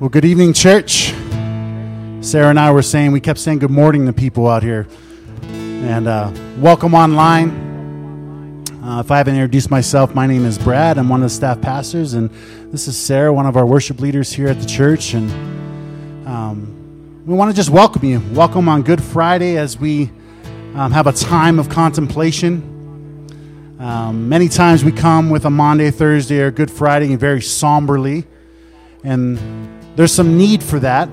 Well, good evening, church. Sarah and I were saying, we kept saying good morning to people out here. And welcome online. If I haven't introduced myself, my name is Brad. I'm one of the staff pastors. And this is Sarah, one of our worship leaders here at the church. And we want to just welcome you. Welcome on Good Friday as we have a time of contemplation. Many times we come with a Monday, Thursday, or Good Friday and very somberly, and there's some need for that.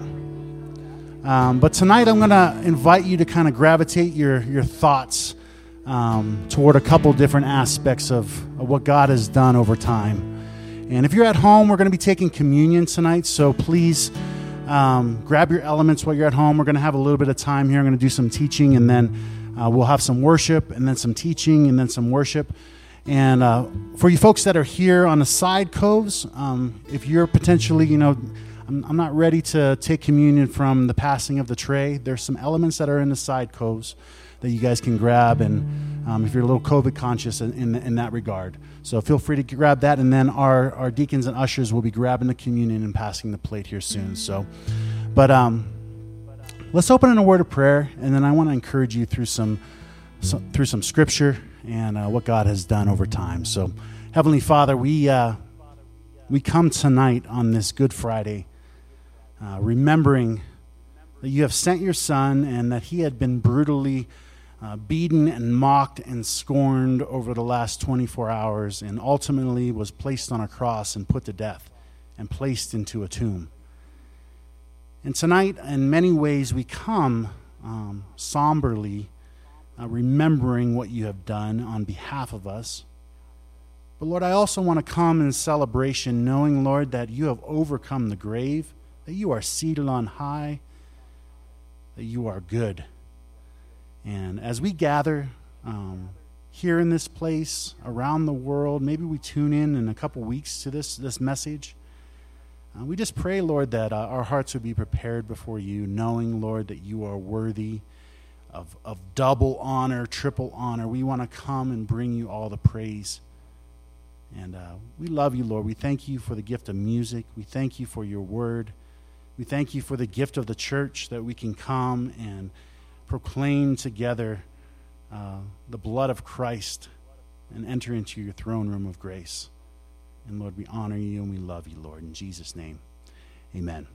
But tonight I'm going to invite you to kind of gravitate your thoughts toward a couple different aspects of what God has done over time. And if you're at home, we're going to be taking communion tonight, so please grab your elements while you're at home. We're going to have a little bit of time here. I'm going to do some teaching, and then we'll have some worship, and then some teaching, and then some worship. And for you folks that are here on the side coves, if you're potentially, I'm not ready to take communion from the passing of the tray. There's some elements that are in the side coves that you guys can grab, and if you're a little COVID conscious in that regard. So feel free to grab that, and then our deacons and ushers will be grabbing the communion and passing the plate here soon. So, but let's open in a word of prayer, and then I want to encourage you through some scripture and what God has done over time. So, Heavenly Father, we come tonight on this Good Friday, remembering that you have sent your Son and that he had been brutally beaten and mocked and scorned over the last 24 hours, and ultimately was placed on a cross and put to death and placed into a tomb. And tonight, in many ways, we come somberly, remembering what you have done on behalf of us. But Lord, I also want to come in celebration, knowing, Lord, that you have overcome the grave, that you are seated on high, that you are good. And as we gather here in this place, around the world, maybe we tune in a couple weeks to this message. We just pray, Lord, that our hearts would be prepared before you, knowing, Lord, that you are worthy of double honor, triple honor. We want to come and bring you all the praise. And we love you, Lord. We thank you for the gift of music. We thank you for your word. We thank you for the gift of the church, that we can come and proclaim together the blood of Christ and enter into your throne room of grace. And Lord, we honor you and we love you, Lord. In Jesus' name, amen.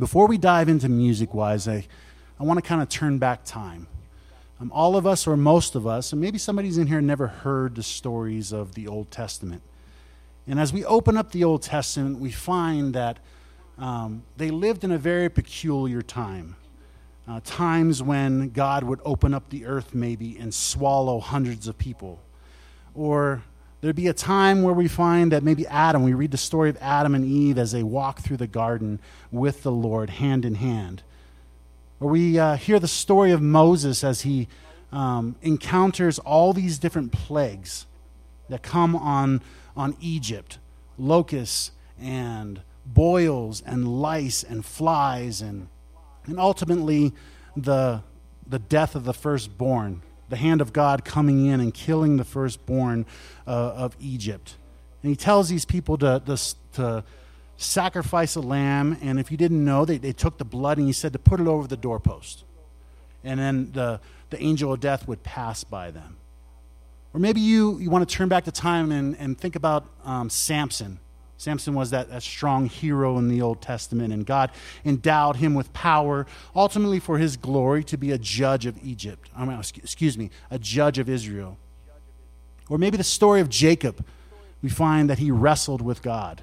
Before we dive into music-wise, I want to kind of turn back time. All of us, or most of us, and maybe somebody's in here never heard the stories of the Old Testament. And as we open up the Old Testament, we find that they lived in a very peculiar time. Times when God would open up the earth maybe and swallow hundreds of people. Or there'd be a time where we find that maybe we read the story of Adam and Eve as they walk through the garden with the Lord hand in hand. Or we hear the story of Moses as he encounters all these different plagues that come on Egypt. Locusts and boils and lice and flies and ultimately the death of the firstborn. The hand of God coming in and killing the firstborn of Egypt. And he tells these people to sacrifice a lamb, and if you didn't know, they took the blood and he said to put it over the doorpost. And then the angel of death would pass by them. Or maybe you want to turn back to time and think about Samson. Samson was that strong hero in the Old Testament, and God endowed him with power, ultimately for his glory, to be a judge of Egypt. A judge of Israel. Or maybe the story of Jacob. We find that he wrestled with God.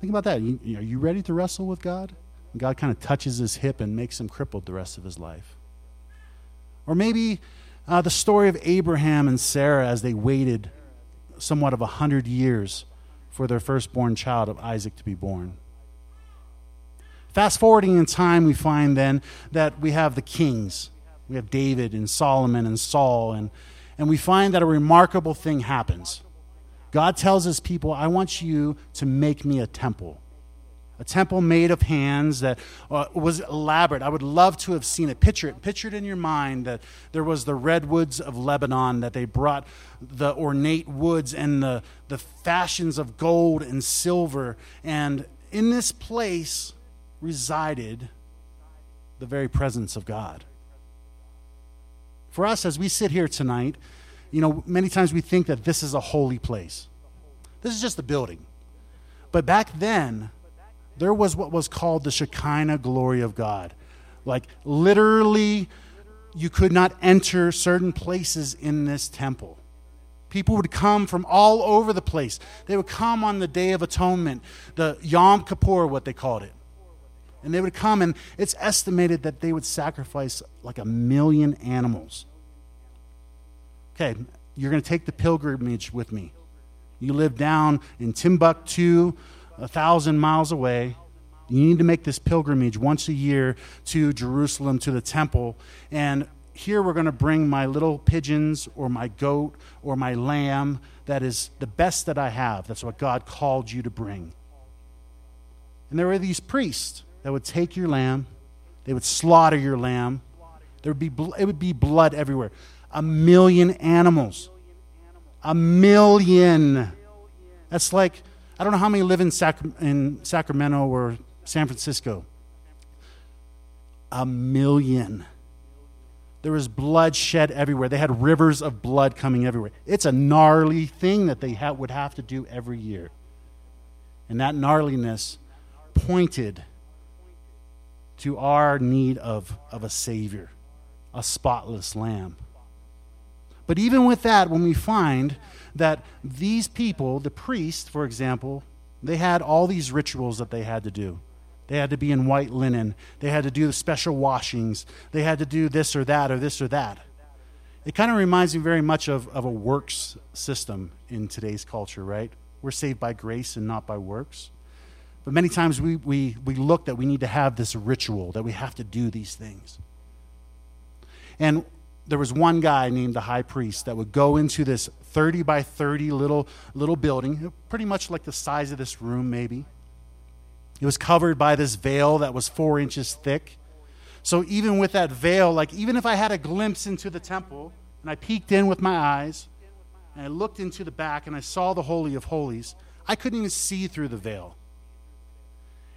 Think about that. Are you ready to wrestle with God? And God kind of touches his hip and makes him crippled the rest of his life. Or maybe the story of Abraham and Sarah as they waited somewhat of 100 years for their firstborn child of Isaac to be born. Fast forwarding in time, we find then that we have the kings. We have David and Solomon and Saul, and we find that a remarkable thing happens. God tells his people, I want you to make me a temple made of hands that was elaborate. I would love to have seen it. Picture it in your mind that there was the redwoods of Lebanon, that they brought the ornate woods and the fashions of gold and silver, and In this place resided the very presence of God. For us, as we sit here tonight, you know, many times we think that this is a holy place. This is just a building. But back then, there was what was called the Shekinah glory of God. Like, literally, you could not enter certain places in this temple. People would come from all over the place. They would come on the Day of Atonement, the Yom Kippur, what they called it. And they would come, and it's estimated that they would sacrifice like 1 million animals. Okay, you're going to take the pilgrimage with me. You live down in Timbuktu, 1,000 miles away. You need to make this pilgrimage once a year to Jerusalem, to the temple. And here we're going to bring my little pigeons or my goat or my lamb. That is the best that I have. That's what God called you to bring. And there were these priests that would take your lamb. They would slaughter your lamb. It would be blood everywhere. 1 million animals. 1 million. That's like, I don't know how many live in Sacramento or San Francisco. 1 million. There was blood shed everywhere. They had rivers of blood coming everywhere. It's a gnarly thing that they would have to do every year. And that gnarliness pointed to our need of a Savior, a spotless lamb. But even with that, when we find that these people, the priests, for example, they had all these rituals that they had to do. They had to be in white linen. They had to do the special washings. They had to do this or that or this or that. It kind of reminds me very much of a works system in today's culture, right? We're saved by grace and not by works. But many times we look that we need to have this ritual, that we have to do these things. And there was one guy named the high priest that would go into this 30 by 30 little building, pretty much like the size of this room maybe. It was covered by this veil that was 4 inches thick. So even with that veil, like even if I had a glimpse into the temple and I peeked in with my eyes and I looked into the back and I saw the Holy of Holies, I couldn't even see through the veil.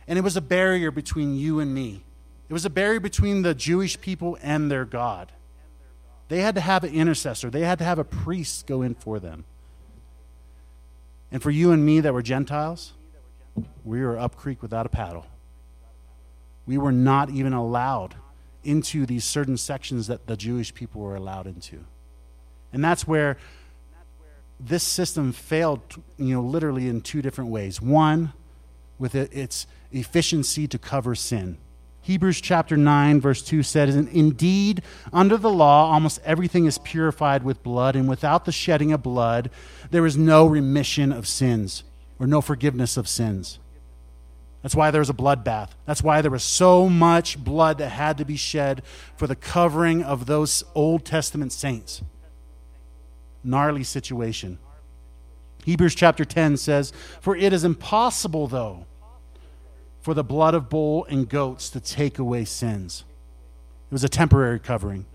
And it was a barrier between you and me. It was a barrier between the Jewish people and their God. They had to have an intercessor. They had to have a priest go in for them. And for you and me that were Gentiles, we were up creek without a paddle. We were not even allowed into these certain sections that the Jewish people were allowed into. And that's where this system failed, you know, literally in two different ways. One, with its efficiency to cover sin. Hebrews chapter 9, verse 2 says, "Indeed, under the law, almost everything is purified with blood, and without the shedding of blood, there is no remission of sins," or no forgiveness of sins. That's why there was a bloodbath. That's why there was so much blood that had to be shed for the covering of those Old Testament saints. Gnarly situation. Hebrews chapter 10 says, "For it is impossible, though, for the blood of bull and goats to take away sins." It was a temporary covering.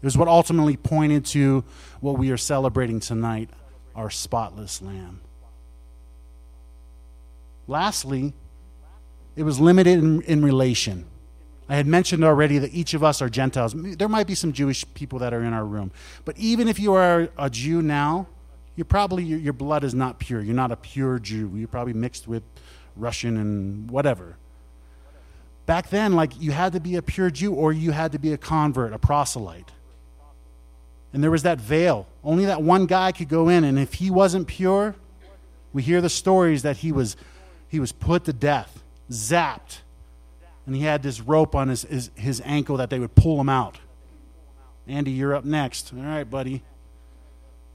It was what ultimately pointed to what we are celebrating tonight, our spotless lamb. Lastly, it was limited in relation. I had mentioned already that each of us are Gentiles. There might be some Jewish people that are in our room. But even if you are a Jew now, your blood is not pure. You're not a pure Jew. You're probably mixed with Russian and whatever. Back then, like, you had to be a pure Jew or you had to be a convert, a proselyte. And there was that veil. Only that one guy could go in, and if he wasn't pure, we hear the stories that he was put to death, zapped, and he had this rope on his ankle that they would pull him out. "Andy, you're up next. All right, buddy.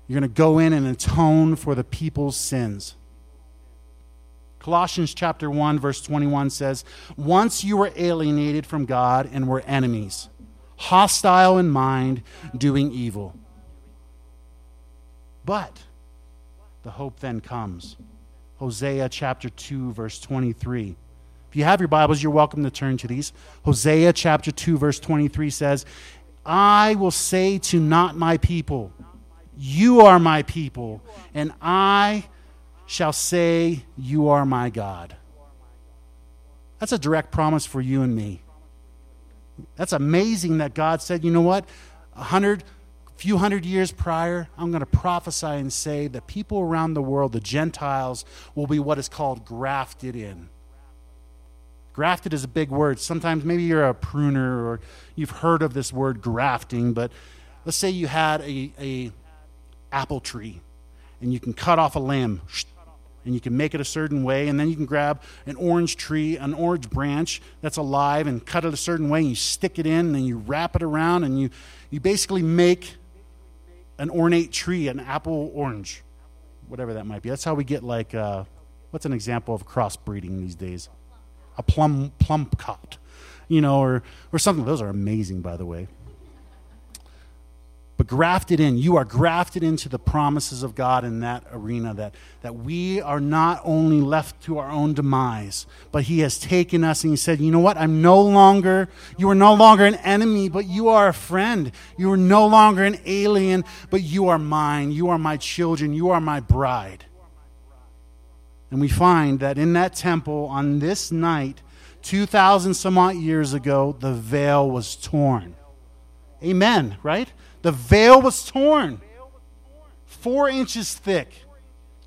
You're going to go in and atone for the people's sins." Colossians chapter 1, verse 21 says, "Once you were alienated from God and were enemies, hostile in mind, doing evil. But the hope then comes." Hosea chapter 2, verse 23. If you have your Bibles, you're welcome to turn to these. Hosea chapter 2, verse 23 says, "I will say to not my people, you are my people, and I shall say you are my God." That's a direct promise for you and me. That's amazing that God said, you know what? A few hundred years prior, I'm going to prophesy and say that people around the world, the Gentiles, will be what is called grafted in. Grafted is a big word. Sometimes maybe you're a pruner or you've heard of this word grafting, but let's say you had a apple tree and you can cut off a limb and you can make it a certain way, and then you can grab an orange tree, an orange branch that's alive, and cut it a certain way, and you stick it in, and then you wrap it around, and you basically make an ornate tree, an apple orange, whatever that might be. That's how we get like, what's an example of crossbreeding these days? A plum cot, you know, or something. Those are amazing, by the way. But grafted in, you are grafted into the promises of God in that arena, that we are not only left to our own demise, but he has taken us and he said, you know what, you are no longer an enemy, but you are a friend. You are no longer an alien, but you are mine. You are my children. You are my bride. And we find that in that temple on this night, 2,000 some odd years ago, the veil was torn. Amen, right? The veil was torn, 4 inches thick.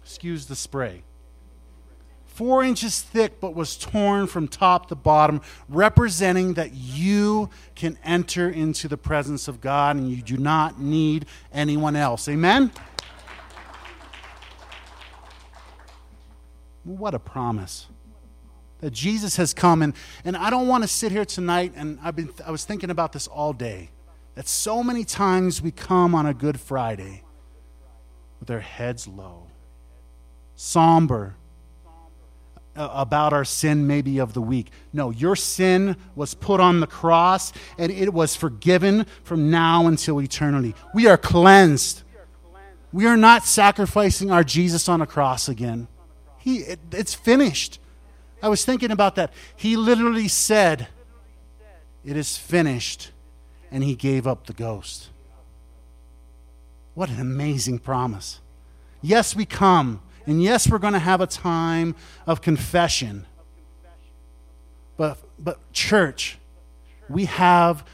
Excuse the spray. 4 inches thick, but was torn from top to bottom, representing that you can enter into the presence of God and you do not need anyone else. Amen? What a promise. That Jesus has come. And I don't want to sit here tonight, and I was thinking about this all day. That so many times we come on a Good Friday with our heads low, somber about our sin maybe of the week. No, your sin was put on the cross and it was forgiven from now until eternity. We are cleansed. We are not sacrificing our Jesus on a cross again. It's finished. I was thinking about that. He literally said, "It is finished." And he gave up the ghost. What an amazing promise. Yes, we come. And yes, we're going to have a time of confession. But church, we have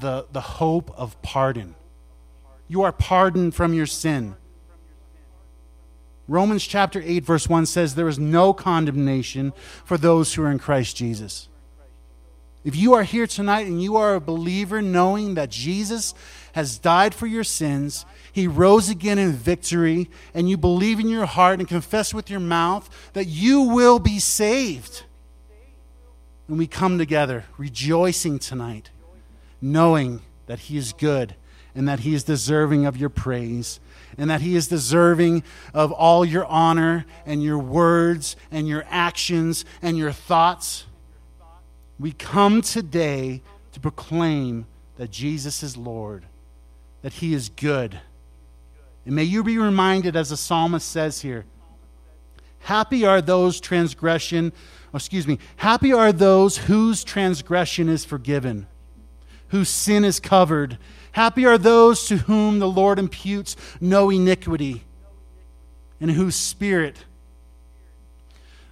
the hope of pardon. You are pardoned from your sin. Romans chapter 8, verse 1 says, there is no condemnation for those who are in Christ Jesus. If you are here tonight and you are a believer, knowing that Jesus has died for your sins, he rose again in victory, and you believe in your heart and confess with your mouth that you will be saved. And we come together rejoicing tonight, knowing that he is good and that he is deserving of your praise and that he is deserving of all your honor and your words and your actions and your thoughts. We come today to proclaim that Jesus is Lord, that he is good. And may you be reminded, as the psalmist says here, happy are those whose transgression is forgiven, whose sin is covered. Happy are those to whom the Lord imputes no iniquity, and whose spirit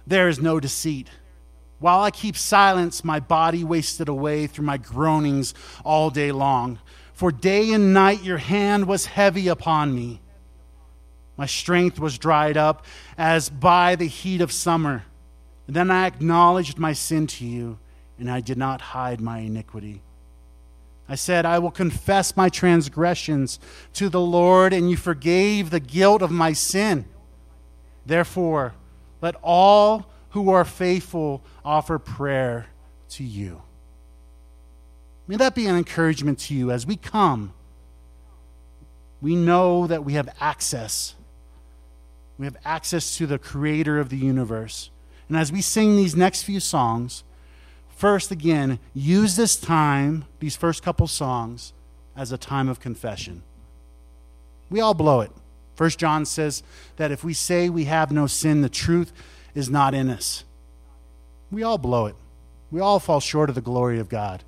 there is no deceit. While I keep silence, my body wasted away through my groanings all day long. For day and night your hand was heavy upon me. My strength was dried up as by the heat of summer. And then I acknowledged my sin to you, and I did not hide my iniquity. I said, I will confess my transgressions to the Lord, and you forgave the guilt of my sin. Therefore, let all who are faithful offer prayer to you. May that be an encouragement to you. As we come, we know that we have access. We have access to the creator of the universe. And as we sing these next few songs, first again, use this time, these first couple songs, as a time of confession. We all blow it. 1 John says that if we say we have no sin, the truth is not in us. We all blow it. We all fall short of the glory of God.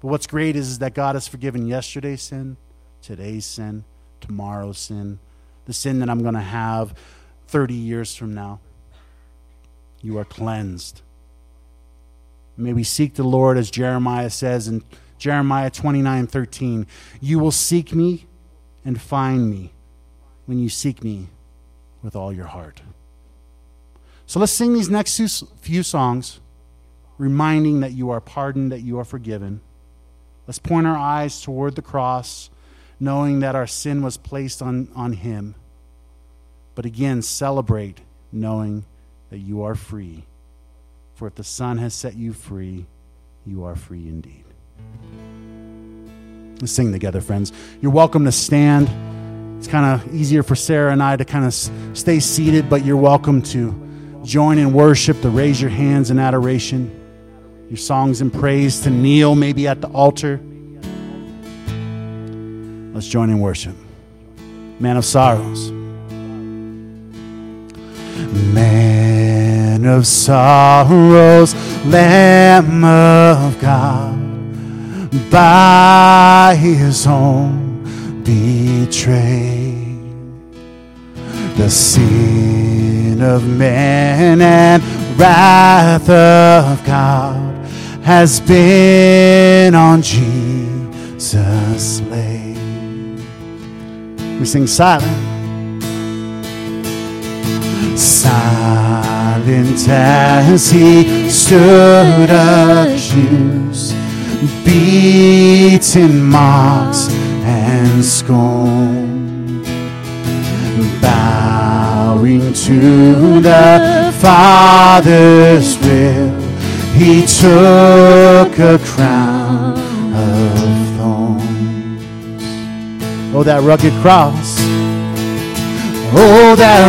But what's great is that God has forgiven yesterday's sin, today's sin, tomorrow's sin, the sin that I'm going to have 30 years from now. You are cleansed. May we seek the Lord, as Jeremiah says in Jeremiah 29:13. You will seek me and find me when you seek me with all your heart. So let's sing these next few songs, reminding that you are pardoned, that you are forgiven. Let's point our eyes toward the cross, knowing that our sin was placed on him. But again, celebrate knowing that you are free. For if the Son has set you are free indeed. Let's sing together, friends. You're welcome to stand. It's kind of easier for Sarah and I to kind of stay seated, but you're welcome to join in worship, to raise your hands in adoration, your songs in praise, to kneel maybe at the altar. Let's join in worship. Man of Sorrows. Man of sorrows, Lamb of God, by his own betrayed. The sin of man and wrath of God has been on Jesus laid. We sing silent. Silent as he stood accused, beaten, mocked, and scorned, bowing to the Father's will, he took a crown of thorns. Oh, that rugged cross. Oh, that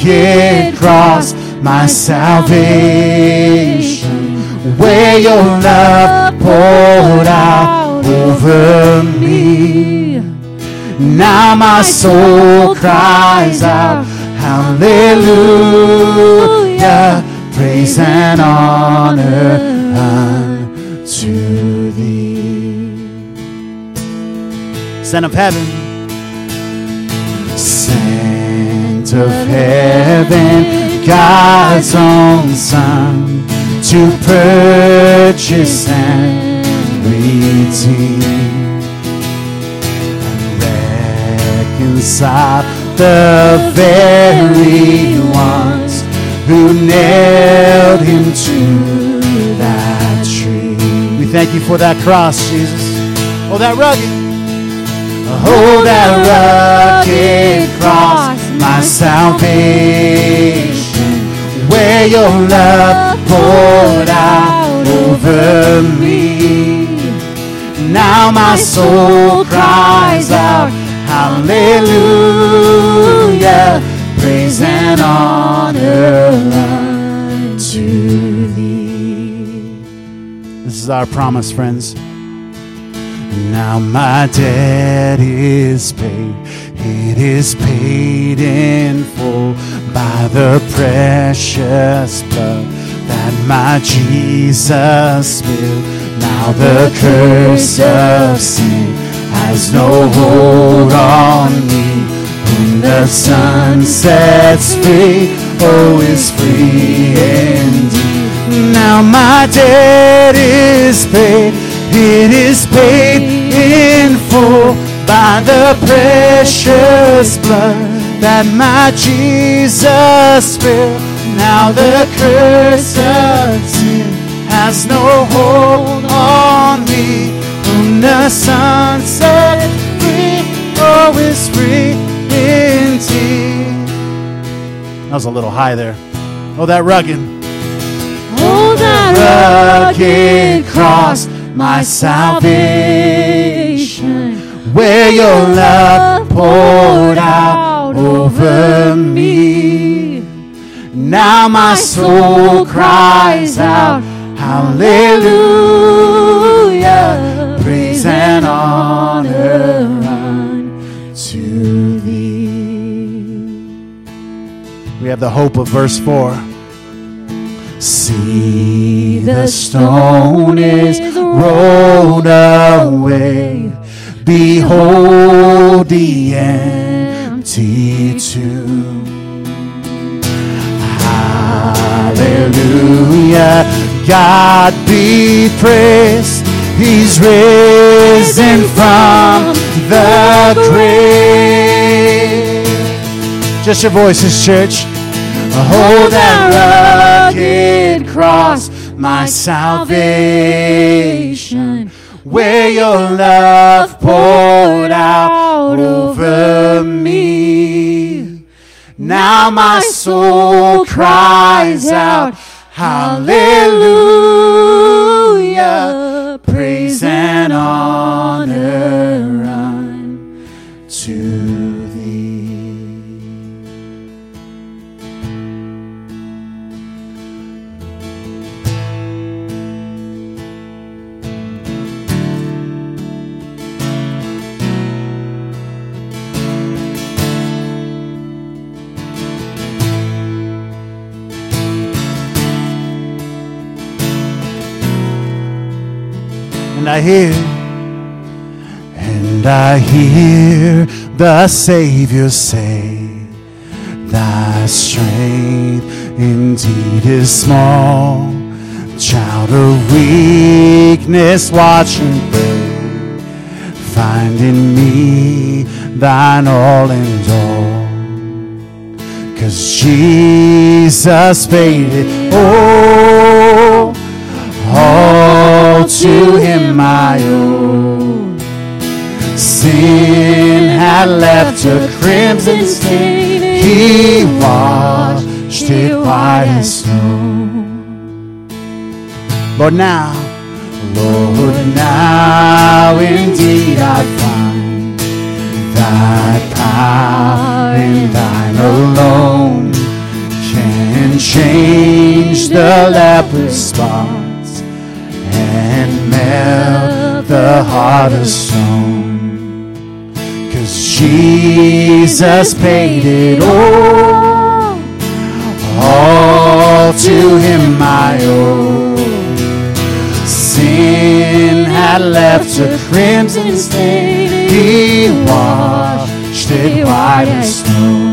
rugged cross, my salvation, where your love poured out over me. Now my soul cries out, hallelujah, praise and honor unto thee. Son of heaven. Saint of heaven, God's own Son, to purchase and redeem, and reconcile the very ones who nailed him to that tree. We thank you for that cross, Jesus. Oh, that rugged. Oh, that rugged cross, my salvation, where your love poured out over me. Now my soul cries out, hallelujah, praise and honor unto thee. This is our promise, friends. Now my debt is paid. It is paid in full by the precious blood that my Jesus spilled. Now the curse of sin has no hold on me. Whom the Son sets free, oh, is free indeed. Now my debt is paid. It is paid in full by the precious blood that my Jesus spilled. Now the curse of sin has no hold on me. Whom the Son set free, oh, is free indeed. That was a little high there. Oh, that rugged. Oh, that rugged cross, my salvation, where your love poured out over me. Now my soul cries out, hallelujah, praise and honor unto thee. We have the hope of verse 4. See, the stone is rolled away. Behold the empty tomb. Hallelujah, God be praised. He's risen from the grave. Just your voices, church. Hold that rugged cross, my salvation, where your love poured out over me. Now my soul cries out, hallelujah, praise and honor unto And I hear the Savior say, thy strength indeed is small, child of weakness, watch and pray, find in me thine all and all, cause Jesus faded, oh, all to him I owe. Sin had left a crimson stain, he washed it white as snow. Lord, now indeed I find thy power and thine alone can change the leopard's spot and melt the heart of stone, cause Jesus paid it all, all to him I owe. Sin had left a crimson stain, he washed it white as snow.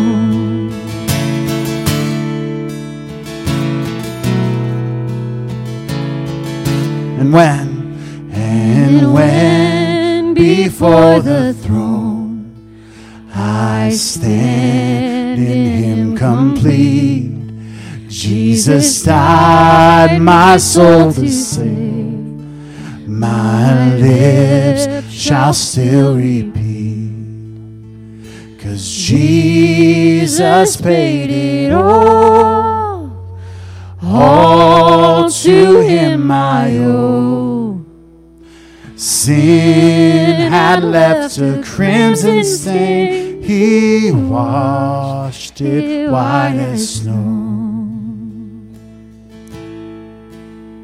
And when before the throne I stand in him complete, Jesus died my soul to save, my lips shall still repeat, cause Jesus paid it all to him I owe. Sin had left a crimson stain, he washed it white as snow.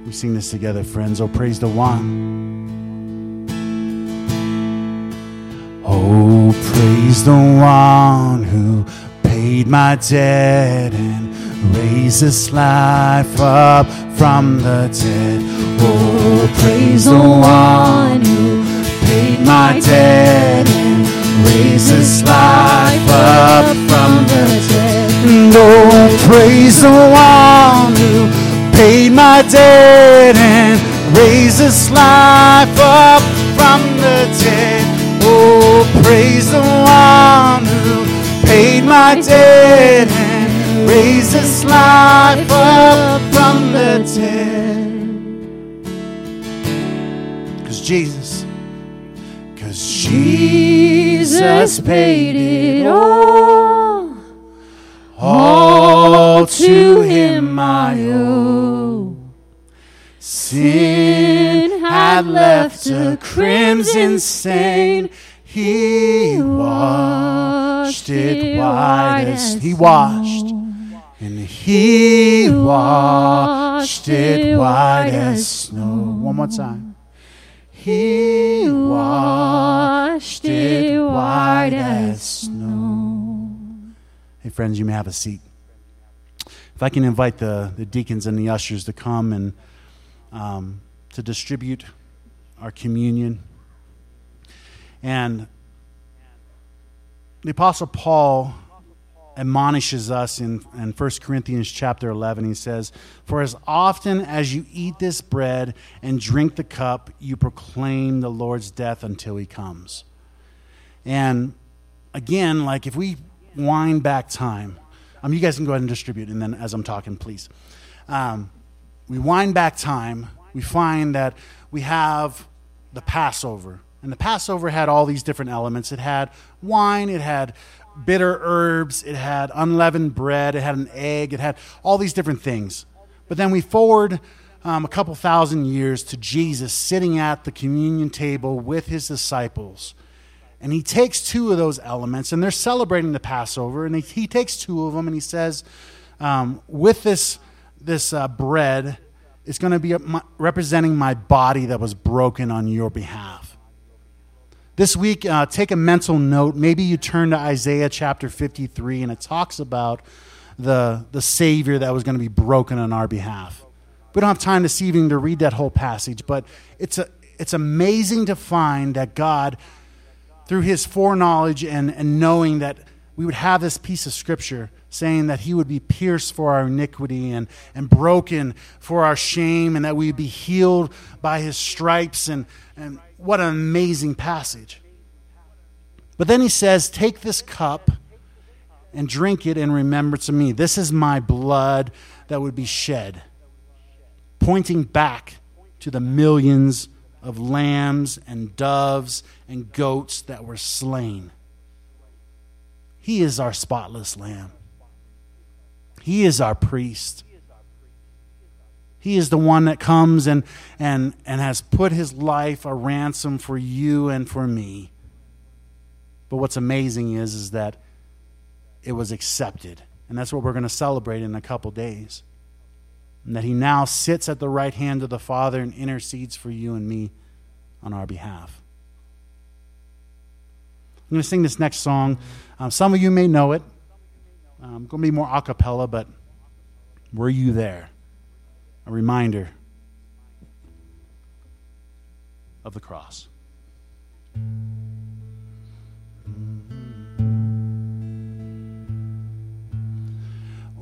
We sing this together, friends. Oh, praise the one. Oh, praise the one who paid my debt and raise this life up from the dead. Oh, praise the one who paid my debt and raised this life up from the dead. Oh, praise the one who paid my debt and raised this life up from the dead. Oh, praise the one who paid my debt and raise this life up from the dead. Cause Jesus paid it all to him I owe. Sin had left a crimson stain, he washed it white as he washed. And he washed it white as snow. One more time. He washed it white as snow. Hey, friends, you may have a seat. If I can invite the deacons and the ushers to come and to distribute our communion. And the Apostle Paul admonishes us in 1 Corinthians chapter 11. He says, "For as often as you eat this bread and drink the cup, you proclaim the Lord's death until he comes." And again, like if we wind back time, you guys can go ahead and distribute, and then as I'm talking, please. We wind back time, we find that we have the Passover. And the Passover had all these different elements. It had wine, it had bitter herbs, it had unleavened bread, it had an egg, it had all these different things. But then we forward a couple thousand years to Jesus sitting at the communion table with his disciples. And he takes two of those elements, and they're celebrating the Passover, and he takes two of them, and he says, with this bread, it's going to be representing my body that was broken on your behalf. This week, take a mental note. Maybe you turn to Isaiah chapter 53, and it talks about the Savior that was going to be broken on our behalf. We don't have time this evening to read that whole passage, but it's amazing to find that God, through his foreknowledge and knowing that we would have this piece of Scripture saying that he would be pierced for our iniquity and broken for our shame, and that we would be healed by his stripes. And what an amazing passage. But then he says, "Take this cup and drink it in remembrance of me. This is my blood that would be shed," pointing back to the millions of lambs and doves and goats that were slain. He is our spotless lamb. He is our priest. He is the one that comes and has put his life a ransom for you and for me. But what's amazing is that it was accepted. And that's what we're going to celebrate in a couple days. And that he now sits at the right hand of the Father and intercedes for you and me on our behalf. I'm going to sing this next song. Some of you may know it. I'm going to be more a cappella, but were you there? A reminder of the cross.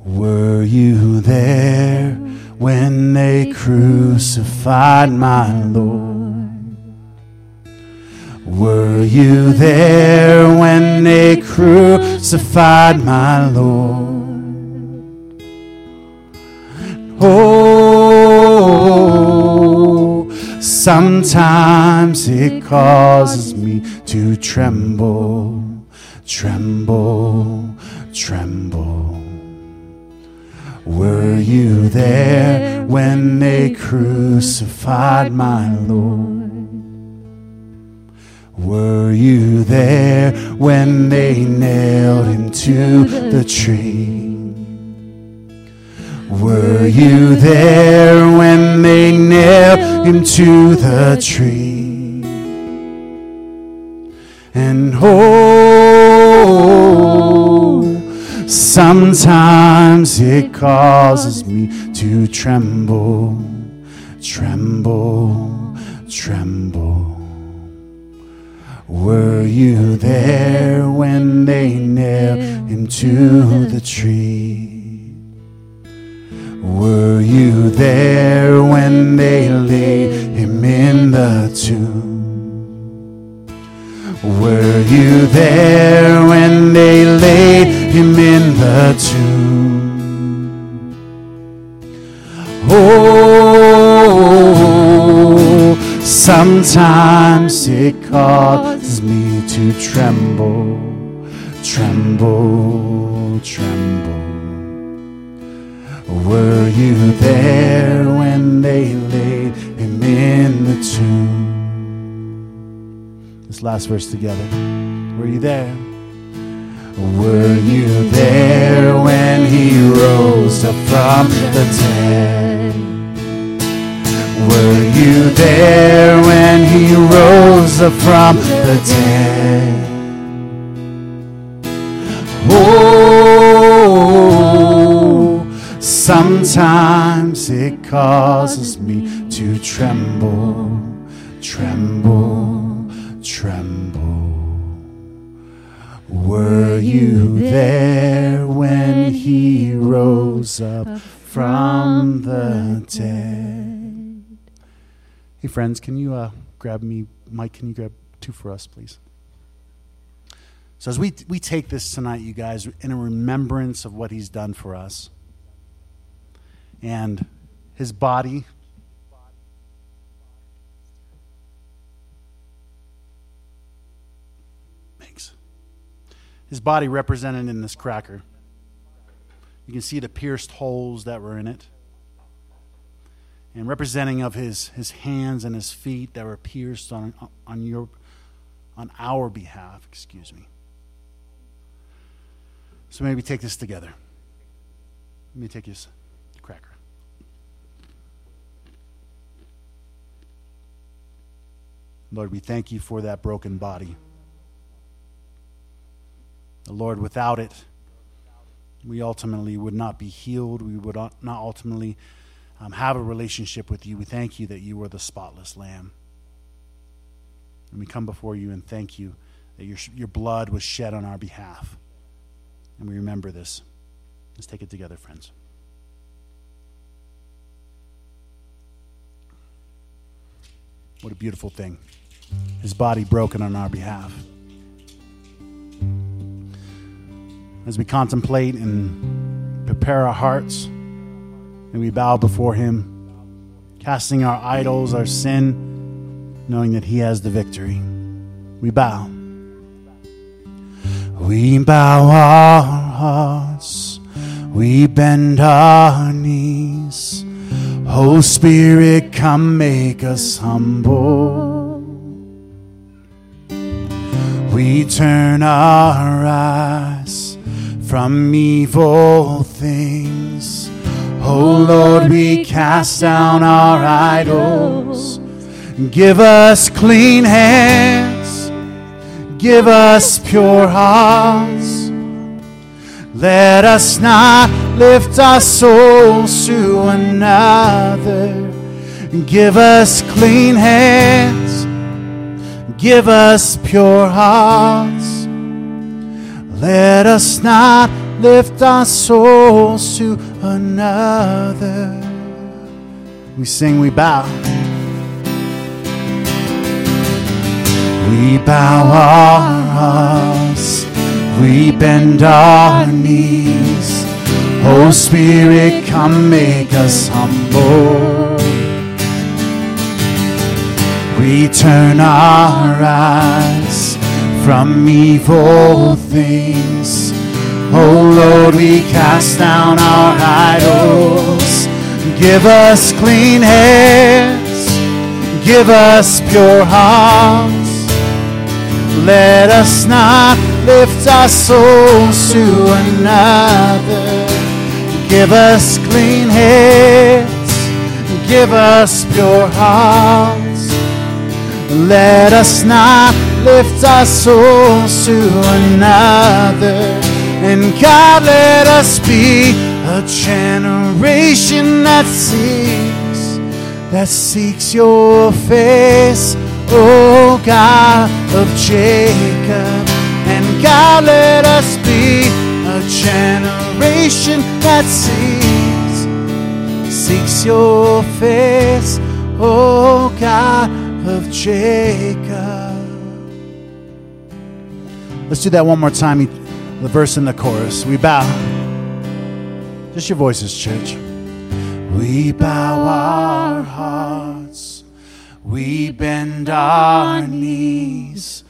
Were you there when they crucified my Lord? Were you there when they crucified my Lord? Oh, sometimes it causes me to tremble, tremble, tremble. Were you there when they crucified my Lord? Were you there when they nailed him to the tree? Were you there when they nailed him to the tree? And oh, sometimes it causes me to tremble, tremble, tremble. Were you there when they nailed him to the tree? Were you there when they laid him in the tomb? Were you there when they laid him in the tomb? Oh, sometimes it causes me to tremble, tremble, tremble. Were you there when they laid him in the tomb? This last verse together. Were you there? Were you there when he rose up from the dead? Were you there when he rose up from the dead? Oh, sometimes it causes me to tremble, tremble, tremble. Were you there when he rose up from the dead? Hey friends, can you grab me? Mike, can you grab two for us, please? So as we take this tonight, you guys, in a remembrance of what he's done for us and his body, his body represented in this cracker. You can see the pierced holes that were in it. And representing of his hands and his feet that were pierced on our behalf, excuse me. So maybe take this together. Let me take this cracker. Lord, we thank you for that broken body. Lord, without it, we ultimately would not be healed. We would not ultimately have a relationship with you. We thank you that you are the spotless lamb. And we come before you and thank you that your blood was shed on our behalf. And we remember this. Let's take it together, friends. What a beautiful thing. His body broken on our behalf. As we contemplate and prepare our hearts, and we bow before him, casting our idols, our sin, knowing that he has the victory. We bow. We bow our hearts. We bend our knees. Oh, Spirit, come make us humble. We turn our eyes from evil things. Oh Lord, we cast down our idols. Give us clean hands. Give us pure hearts. Let us not lift our souls to another. Give us clean hands. Give us pure hearts. Let us not lift our souls to another. We sing, we bow. We bow our hearts. We bend our knees. Oh, Spirit, come make us humble. We turn our eyes from evil things. Oh Lord, we cast down our idols. Give us clean hands. Give us pure hearts. Let us not lift our souls to another. Give us clean hands. Give us pure hearts. Let us not lift our souls to another. And God, let us be a generation that seeks your face, oh God of Jacob. And God, let us be a generation that seeks your face, oh God of Jacob. Let's do that one more time, the verse and the chorus. We bow. Just your voices, church. We bow our hearts. We bend our knees.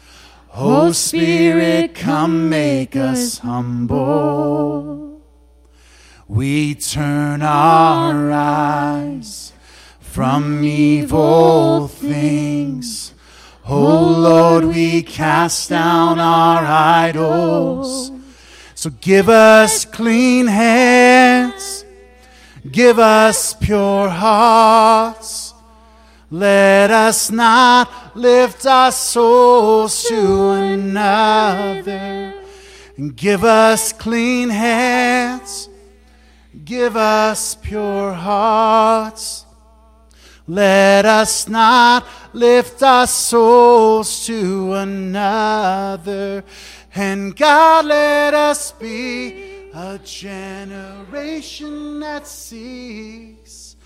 Oh, Spirit, come make us humble. We turn our eyes from evil things. Oh Lord, we cast down our idols. So give us clean hands. Give us pure hearts. Let us not lift our souls to another. And give us clean hands. Give us pure hearts. Let us not lift our souls to another. And God, let us be a generation that seeks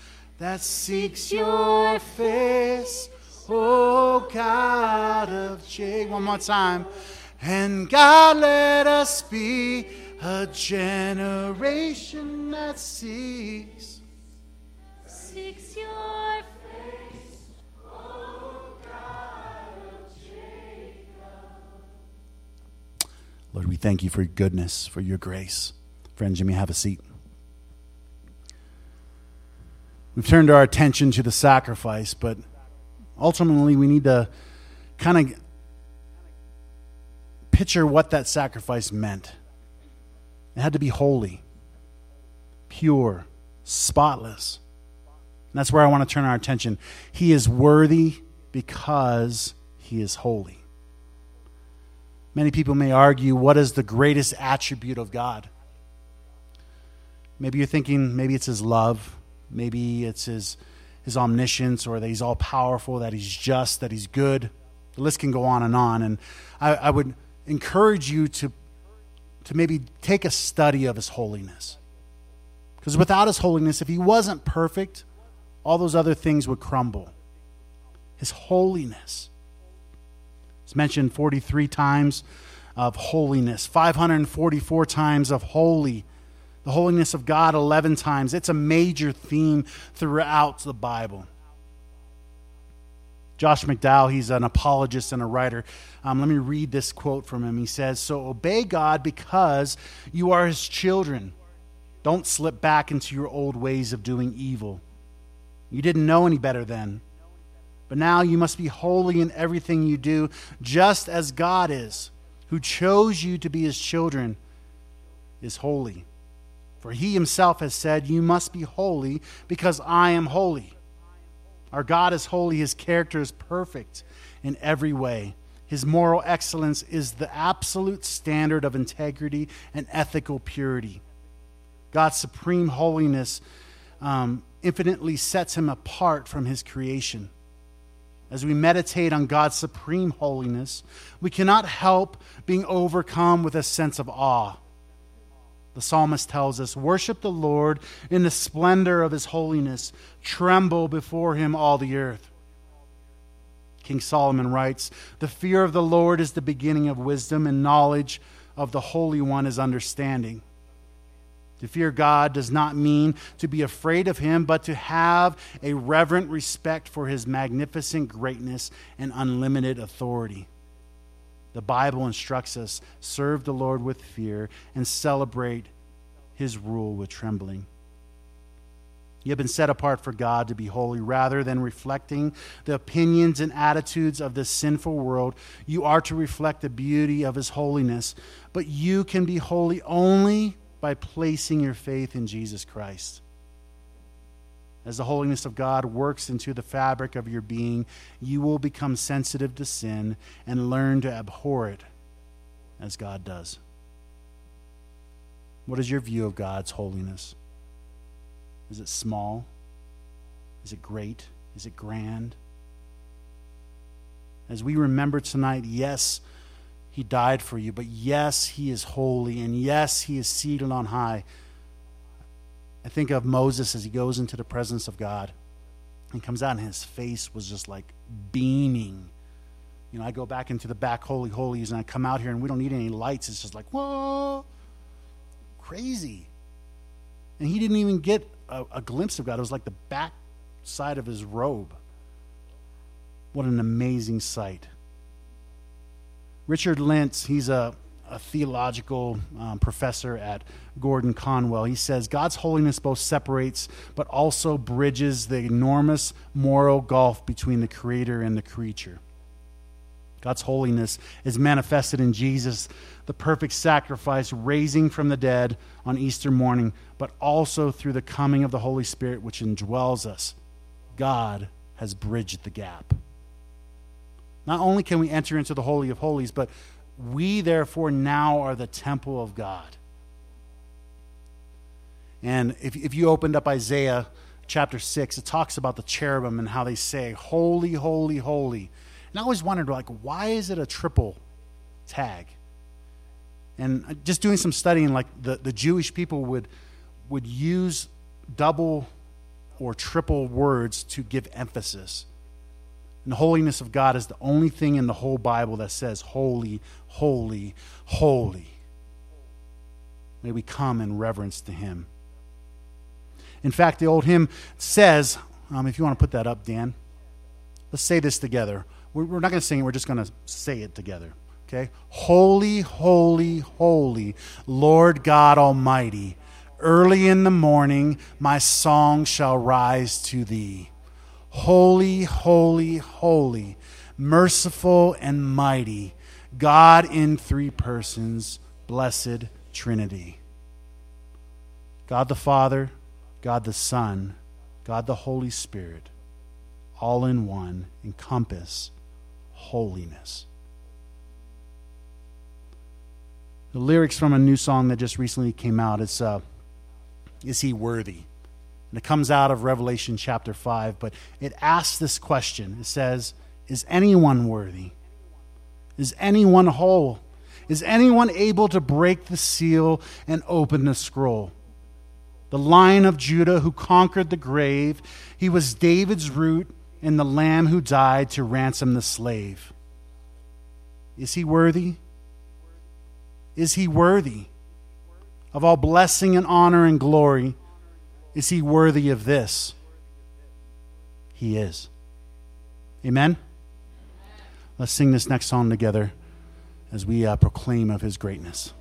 your face, oh God of Jacob. One more time. And God, let us be a generation that seeks your face, oh God of Jacob. Lord, we thank you for your goodness, for your grace. Friends, you may have a seat. We've turned our attention to the sacrifice, but ultimately we need to kind of picture what that sacrifice meant. It had to be holy, pure, spotless. And that's where I want to turn our attention. He is worthy because he is holy. Many people may argue, what is the greatest attribute of God? Maybe you're thinking, maybe it's his love. Maybe it's his omniscience, or that he's all-powerful, that he's just, that he's good. The list can go on. And I would encourage you to maybe take a study of his holiness. Because without his holiness, if he wasn't perfect, all those other things would crumble. His holiness. It's mentioned 43 times of holiness, 544 times of holy. The holiness of God 11 times. It's a major theme throughout the Bible. Josh McDowell, he's an apologist and a writer. Let me read this quote from him. He says, "So obey God because you are his children. Don't slip back into your old ways of doing evil. You didn't know any better then. But now you must be holy in everything you do, just as God is, who chose you to be his children, is holy. For he himself has said, you must be holy because I am holy." Our God is holy. His character is perfect in every way. His moral excellence is the absolute standard of integrity and ethical purity. God's supreme holiness infinitely sets him apart from his creation. As we meditate on God's supreme holiness, we cannot help being overcome with a sense of awe. The psalmist tells us, "Worship the Lord in the splendor of his holiness. Tremble before him, all the earth." King Solomon writes, "The fear of the Lord is the beginning of wisdom, and knowledge of the Holy One is understanding." To fear God does not mean to be afraid of him, but to have a reverent respect for his magnificent greatness and unlimited authority. The Bible instructs us, serve the Lord with fear and celebrate his rule with trembling. You have been set apart for God to be holy. Rather than reflecting the opinions and attitudes of this sinful world, you are to reflect the beauty of his holiness. But you can be holy only by placing your faith in Jesus Christ. As the holiness of God works into the fabric of your being, you will become sensitive to sin and learn to abhor it as God does. What is your view of God's holiness? Is it small? Is it great? Is it grand? As we remember tonight, yes, he died for you, but yes, he is holy, and yes, he is seated on high. I think of Moses as he goes into the presence of God and comes out, and his face was just like beaming. You know, I go back into the back holy holies and I come out here and we don't need any lights. It's just like, whoa, crazy. And he didn't even get a glimpse of God. It was like the back side of his robe. What an amazing sight. Richard Lentz, he's a theological professor at Gordon-Conwell. He says, God's holiness both separates but also bridges the enormous moral gulf between the creator and the creature. God's holiness is manifested in Jesus, the perfect sacrifice, raising from the dead on Easter morning, but also through the coming of the Holy Spirit, which indwells us. God has bridged the gap. Not only can we enter into the Holy of Holies, but we, therefore, now are the temple of God. And if you opened up Isaiah chapter 6, it talks about the cherubim and how they say, holy, holy, holy. And I always wondered, like, why is it a triple tag? And just doing some studying, like the Jewish people would use double or triple words to give emphasis. And the holiness of God is the only thing in the whole Bible that says holy, holy, holy. May we come in reverence to him. In fact, the old hymn says, if you want to put that up, Dan, let's say this together. We're not going to sing it. We're just going to say it together. Okay? Holy, holy, holy, Lord God Almighty. Early in the morning, my song shall rise to thee. Holy, holy, holy, merciful and mighty, God in three persons, blessed Trinity. God the Father, God the Son, God the Holy Spirit, all in one, encompass holiness. The lyrics from a new song that just recently came out, it's Is He Worthy? And it comes out of Revelation chapter 5, but it asks this question. It says, is anyone worthy? Is anyone whole? Is anyone able to break the seal and open the scroll? The Lion of Judah who conquered the grave, he was David's root and the Lamb who died to ransom the slave. Is he worthy? Is he worthy of all blessing and honor and glory? Is he worthy of this? He is. Amen? Let's sing this next song together as we proclaim of his greatness.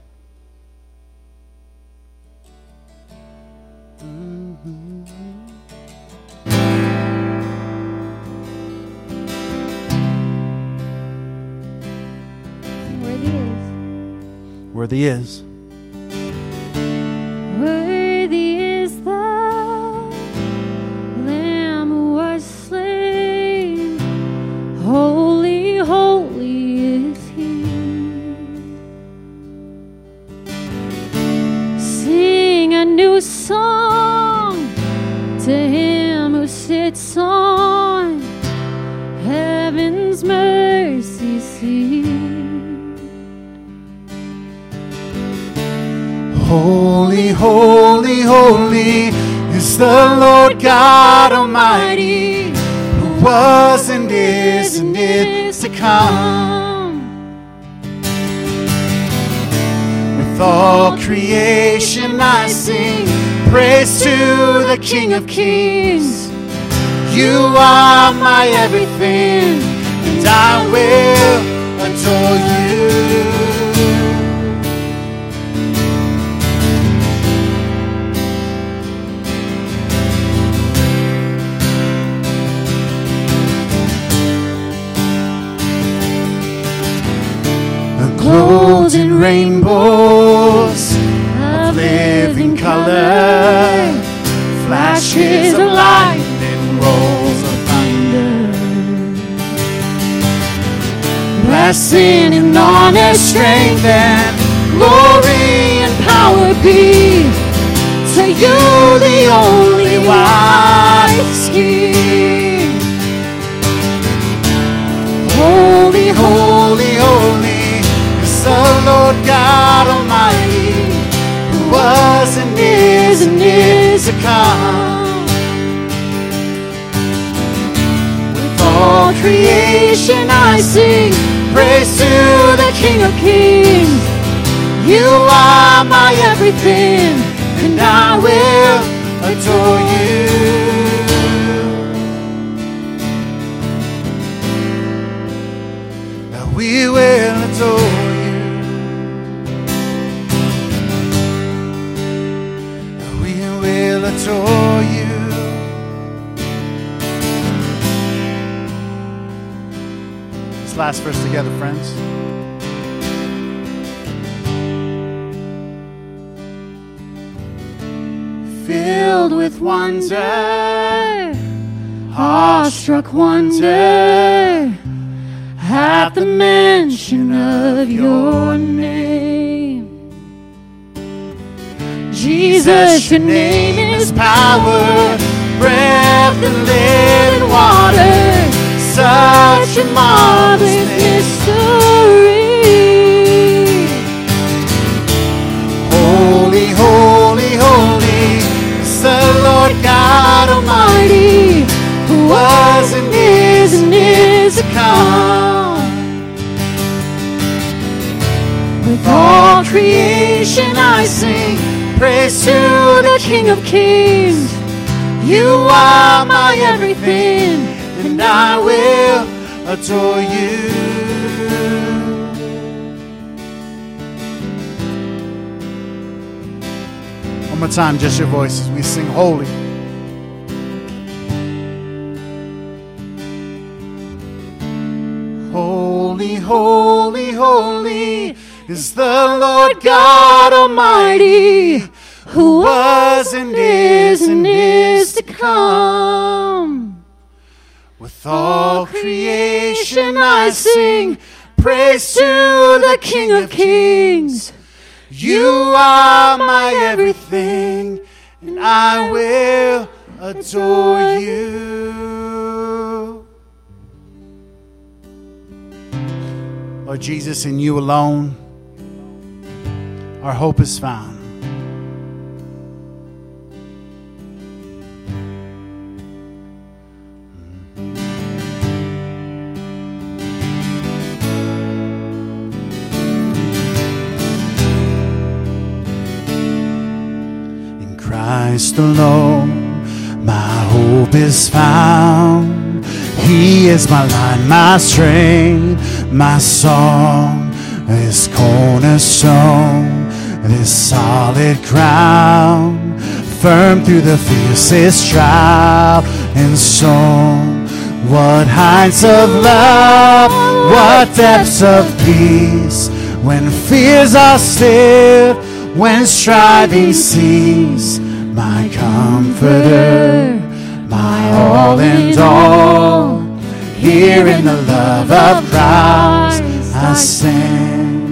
Worthy is. Worthy is the Lamb who was slain. Holy, holy is he. Sing a new song to him who sits on heaven's mercy seat. Holy, holy, holy is the Lord God Almighty, who was and is to come. With all creation I sing praise to the King of Kings. You are my everything, and I will adore you. Golden rainbows of living color, flashes of lightning, rolls of thunder. Blessing and honor, strength and glory and power be to you, the only wise King. Holy, holy, holy, the Lord God Almighty, who was and is to come. With all creation I sing praise to the King of Kings. You are my everything, and I will adore you. We will adore. Adore you. This last verse together, friends. Filled with wonder, awestruck wonder, at the mention of your name. Jesus, your name is power, breath and living water, such a marvelous mystery. God Almighty, who was and is to come. With all creation I sing praise to the King of Kings. You are my everything, and I will adore you. One more time, just your voices. We sing holy. Holy, holy, holy is the Lord God Almighty, who was and is to come. With all creation I sing praise to the King of Kings. You are my everything, and I will adore you. Lord Jesus, in you alone, our hope is found. Christ alone, my hope is found. He is my light, my strength, my song, this cornerstone, this solid ground, firm through the fiercest trial and storm. What heights of love, what depths of peace, when fears are still, when striving cease. My comforter, my all and all, here in the love of Christ I stand.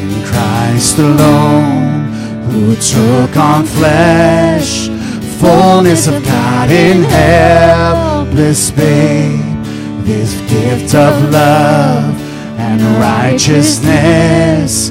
In Christ alone, who took on flesh, fullness of God in helpless babe, this gift of love and righteousness,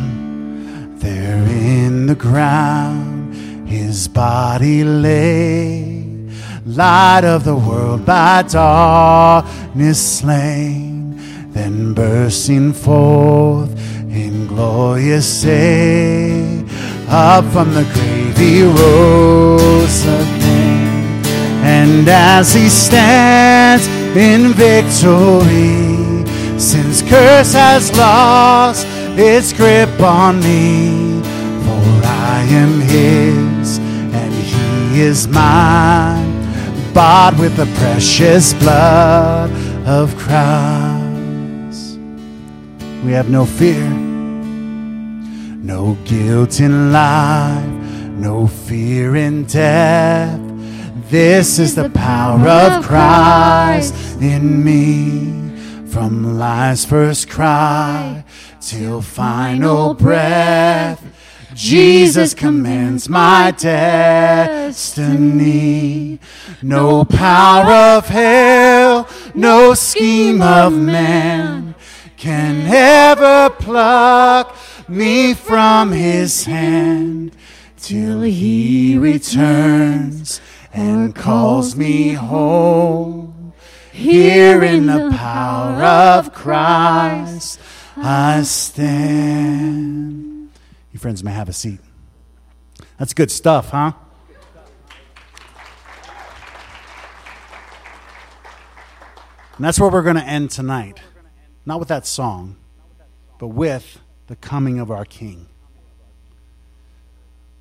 There in the ground his body lay, light of the world by darkness slain, then bursting forth in glorious day, up from the grave he rose again. And as he stands in victory, since curse has lost its grip on me, for I am his and he is mine, bought with the precious blood of Christ. We have no fear, no guilt in life, no fear in death. This is the power of Christ in me, from life's first cry till final breath. Jesus commands my destiny. No power of hell, no scheme of man can ever pluck me from his hand, till he returns and calls me home. Here in the power of Christ I stand. You friends may have a seat. That's good stuff, huh? And that's where we're going to end tonight. Not with that song, but with the coming of our King.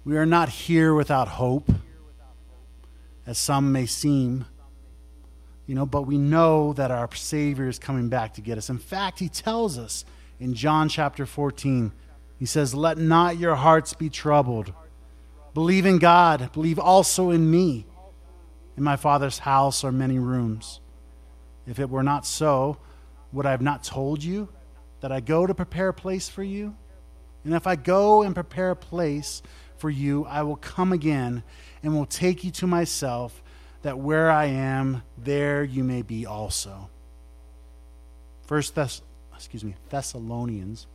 We are not here without hope, as some may seem, but we know that our Savior is coming back to get us. In fact, he tells us, in John chapter 14, he says, "Let not your hearts be troubled. Believe in God, believe also in me. In my Father's house are many rooms. If it were not so, would I have not told you that I go to prepare a place for you? And if I go and prepare a place for you, I will come again and will take you to myself, that where I am, there you may be also. Thessalonians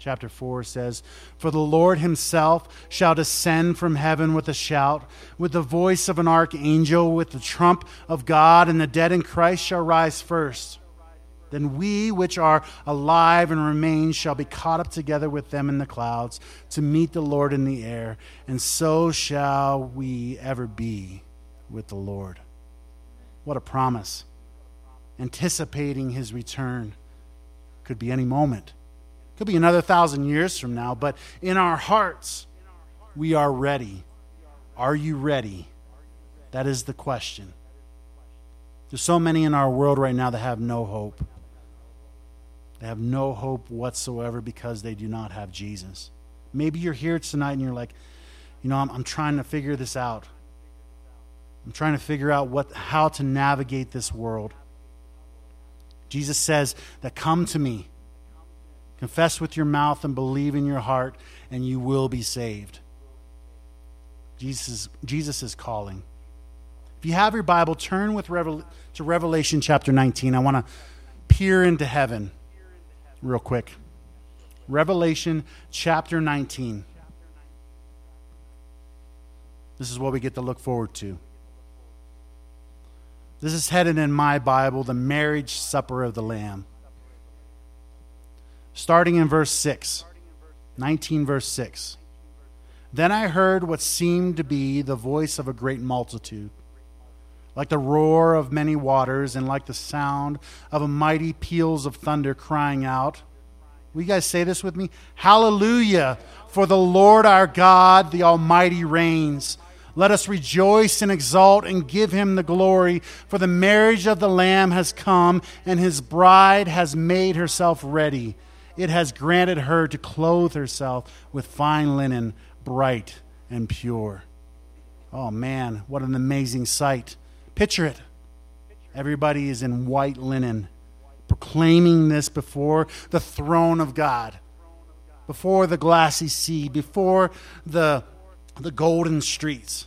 chapter 4 says, For the Lord himself shall descend from heaven with a shout, with the voice of an archangel, with the trump of God, and the dead in Christ shall rise first. Then we which are alive and remain shall be caught up together with them in the clouds to meet the Lord in the air, and so shall we ever be with the Lord. What a promise. Anticipating his return. Could be any moment. Could be another 1,000 years from now, but in our hearts, we are ready. Are you ready? That is the question. There's so many in our world right now that have no hope. They have no hope whatsoever because they do not have Jesus. Maybe you're here tonight and you're like, I'm trying to figure this out. I'm trying to figure out how to navigate this world. Jesus says that come to me, confess with your mouth and believe in your heart, and you will be saved. Jesus is calling. If you have your Bible, turn to Revelation chapter 19. I want to peer into heaven real quick. Revelation chapter 19. This is what we get to look forward to. This is headed in my Bible, the marriage supper of the Lamb. Starting in verse 6, 19 verse 6. Then I heard what seemed to be the voice of a great multitude, like the roar of many waters and like the sound of a mighty peals of thunder crying out. Will you guys say this with me? Hallelujah, for the Lord our God, the Almighty reigns. Let us rejoice and exult and give him the glory, for the marriage of the Lamb has come, and his bride has made herself ready. It has granted her to clothe herself with fine linen, bright and pure. Oh man, what an amazing sight. Picture it. Everybody is in white linen, proclaiming this before the throne of God, before the glassy sea, before the golden streets.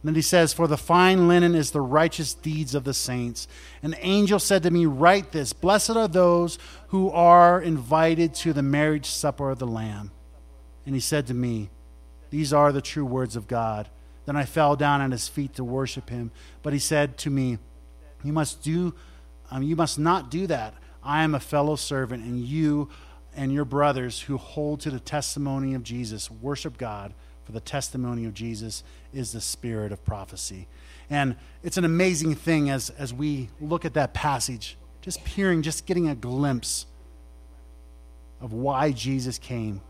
And then he says, For the fine linen is the righteous deeds of the saints. An angel said to me, Write this, blessed are those who are invited to the marriage supper of the Lamb. And he said to me, These are the true words of God. Then I fell down at his feet to worship him. But he said to me, You must not do that. I am a fellow servant, and you and your brothers who hold to the testimony of Jesus. Worship God, for the testimony of Jesus is the spirit of prophecy. And it's an amazing thing as we look at that passage, just getting a glimpse of why Jesus came,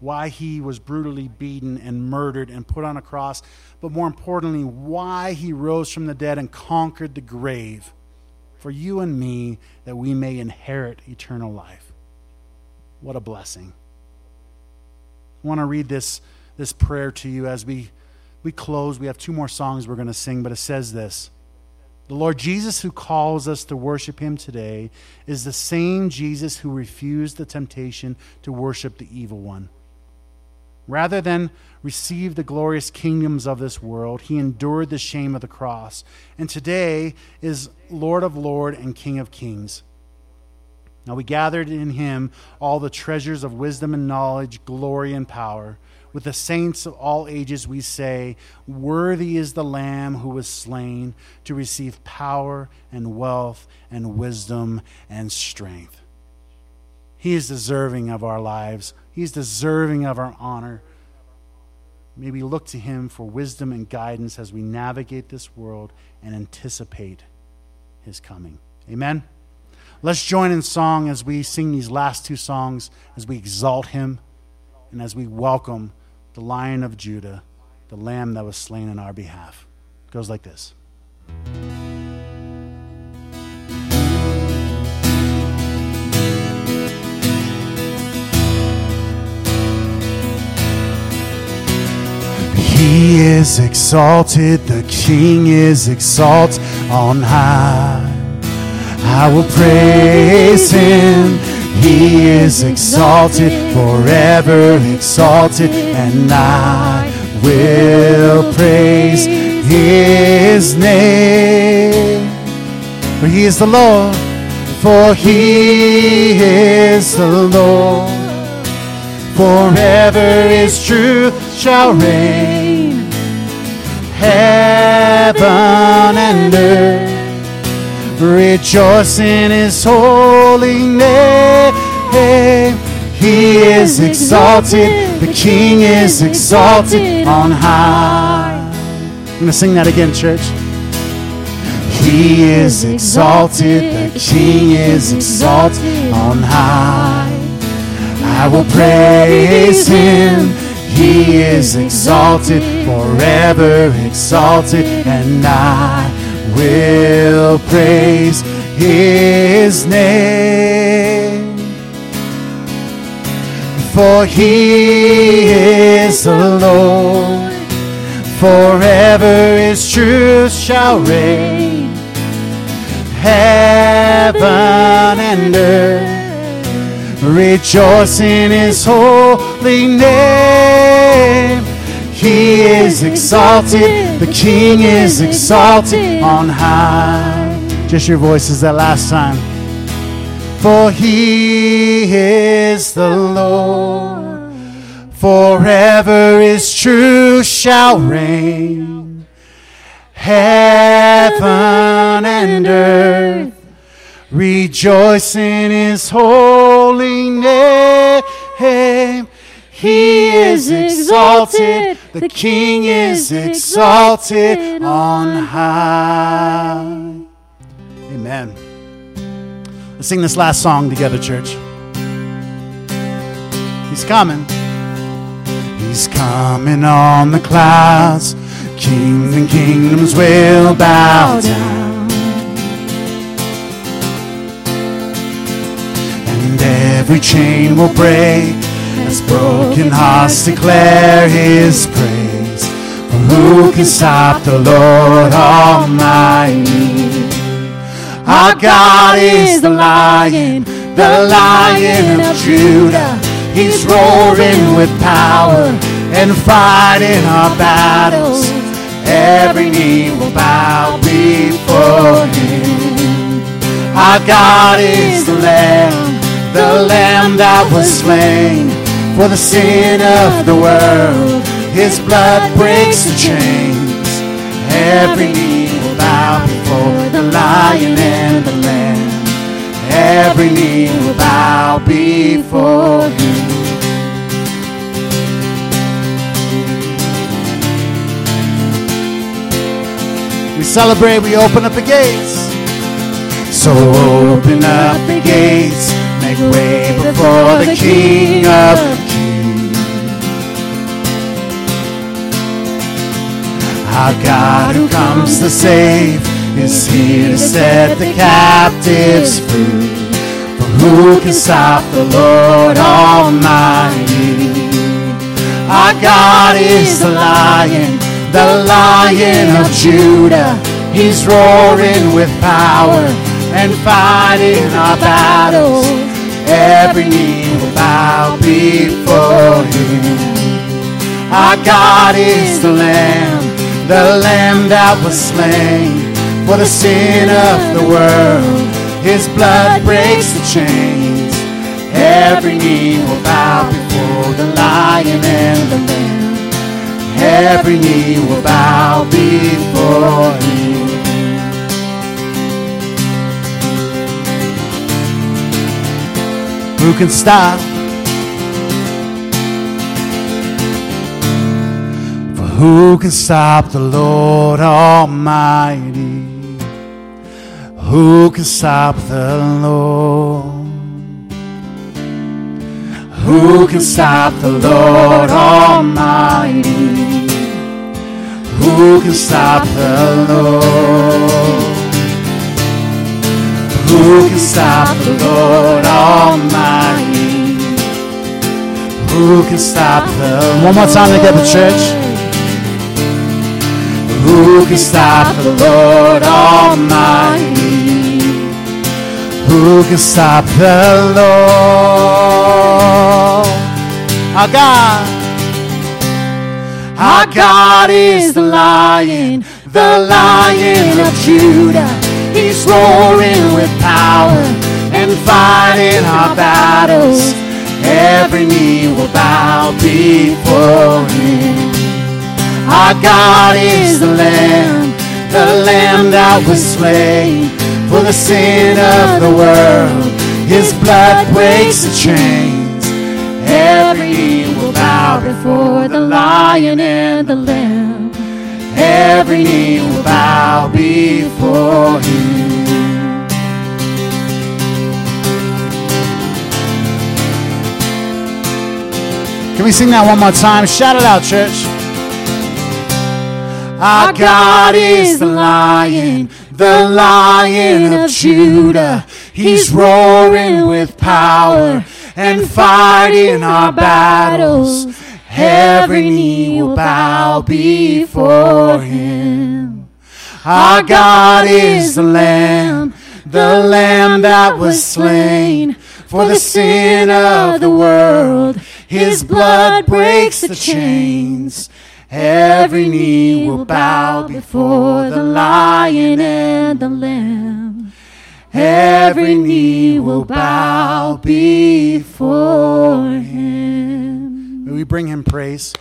why he was brutally beaten and murdered and put on a cross, but more importantly, why he rose from the dead and conquered the grave for you and me, that we may inherit eternal life. What a blessing. I want to read this prayer to you as we close. We have two more songs we're going to sing, but it says this. The Lord Jesus who calls us to worship him today is the same Jesus who refused the temptation to worship the evil one. Rather than receive the glorious kingdoms of this world, he endured the shame of the cross, and today is Lord of Lords and King of Kings. Now we gathered in him all the treasures of wisdom and knowledge, glory and power. With the saints of all ages we say, Worthy is the Lamb who was slain to receive power and wealth and wisdom and strength. He is deserving of our lives. He is deserving of our honor. May we look to him for wisdom and guidance as we navigate this world and anticipate his coming. Amen. Let's join in song as we sing these last two songs, as we exalt him, and as we welcome the Lion of Judah, the Lamb that was slain on our behalf. It goes like this. He is exalted, the King is exalted on high. I will praise Him. He is exalted, forever exalted, and I will praise His name. For He is the Lord, for He is the Lord. Forever His truth shall reign. Heaven and earth rejoice in His holy name. He is exalted, the King is exalted on high. I'm going to sing that again, church. He is exalted, the King is exalted on high. I will praise Him. He is exalted, forever exalted, and I will praise His name. For He is the Lord, forever His truth shall reign. Heaven and earth rejoice in His holy name. He is exalted, the King is exalted on high. Just your voices that last time. For He is the Lord, forever His truth shall reign. Heaven and earth rejoice in His holy name. He is exalted, the King is exalted on high. Amen. Let's sing this last song together, church. He's coming. He's coming on the clouds. Kings and kingdoms will bow down. And every chain will break. As broken hearts declare His praise. For who can stop the Lord Almighty? Our God is the Lion of Judah. He's roaring with power and fighting our battles. Every knee will bow before Him. Our God is the Lamb that was slain. For the sin of the world, His blood breaks the chains. Every knee will bow before the Lion and the Lamb. Every knee will bow before Him. We celebrate, we open up the gates. So open up the gates, make way before the King of Kings. Our God who comes to save is here to set the captives free. For who can stop the Lord Almighty? Our God is the Lion of Judah. He's roaring with power and fighting our battles. Every knee will bow before Him. Our God is the Lamb that was slain. For the sin of the world, His blood breaks the chains. Every knee will bow before the Lion and the Lamb. Every knee will bow before Him. Who can stop? For who can stop the Lord Almighty? Who can stop the Lord? Who can stop the Lord Almighty? Who can stop the Lord? Who can stop the Lord Almighty? Who can stop the Lord? One more time together, church. Who can stop the Lord Almighty? Who can stop the Lord? Our God is the Lion of Judah. He's roaring with power and fighting our battles. Every knee will bow before Him. Our God is the Lamb that was slain for the sin of the world. His blood breaks the chains. Every knee will bow before the Lion and the Lamb. Every knee will bow before Him. Can we sing that one more time? Shout it out, church. Our God is the Lion of Judah. He's roaring with power and fighting our battles. Every knee will bow before Him. Our God is the Lamb that was slain for the sin of the world. His blood breaks the chains. Every knee will bow before the Lion and the Lamb. Every knee will bow before Him. May we bring Him praise.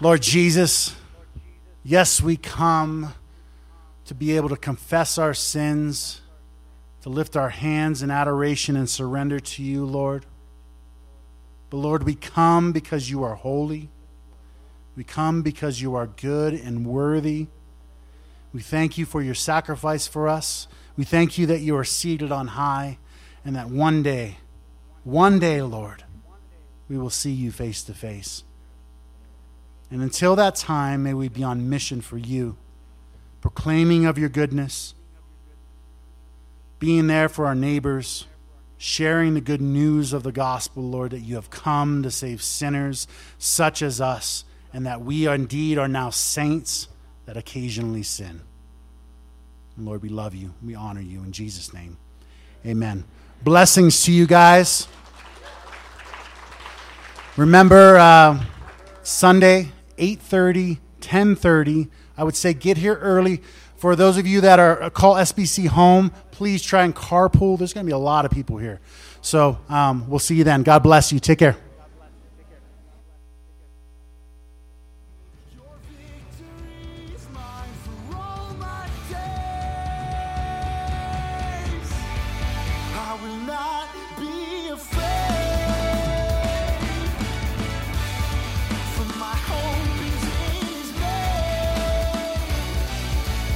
Lord Jesus, yes, we come to be able to confess our sins, to lift our hands in adoration and surrender to You, Lord. But Lord, we come because You are holy. We come because You are good and worthy. We thank You for Your sacrifice for us. We thank You that You are seated on high, and that one day, Lord, we will see You face to face. And until that time, may we be on mission for You, proclaiming of Your goodness, being there for our neighbors, sharing the good news of the gospel, Lord, that You have come to save sinners such as us, and that we indeed are now saints that occasionally sin. And Lord, we love You. We honor You in Jesus' name. Amen. Blessings to you guys. Remember, Sunday, 8:30, 10:30. I would say get here early. For those of you that are call SBC home, please try and carpool. There's going to be a lot of people here. So we'll see you then. God bless you. Take care.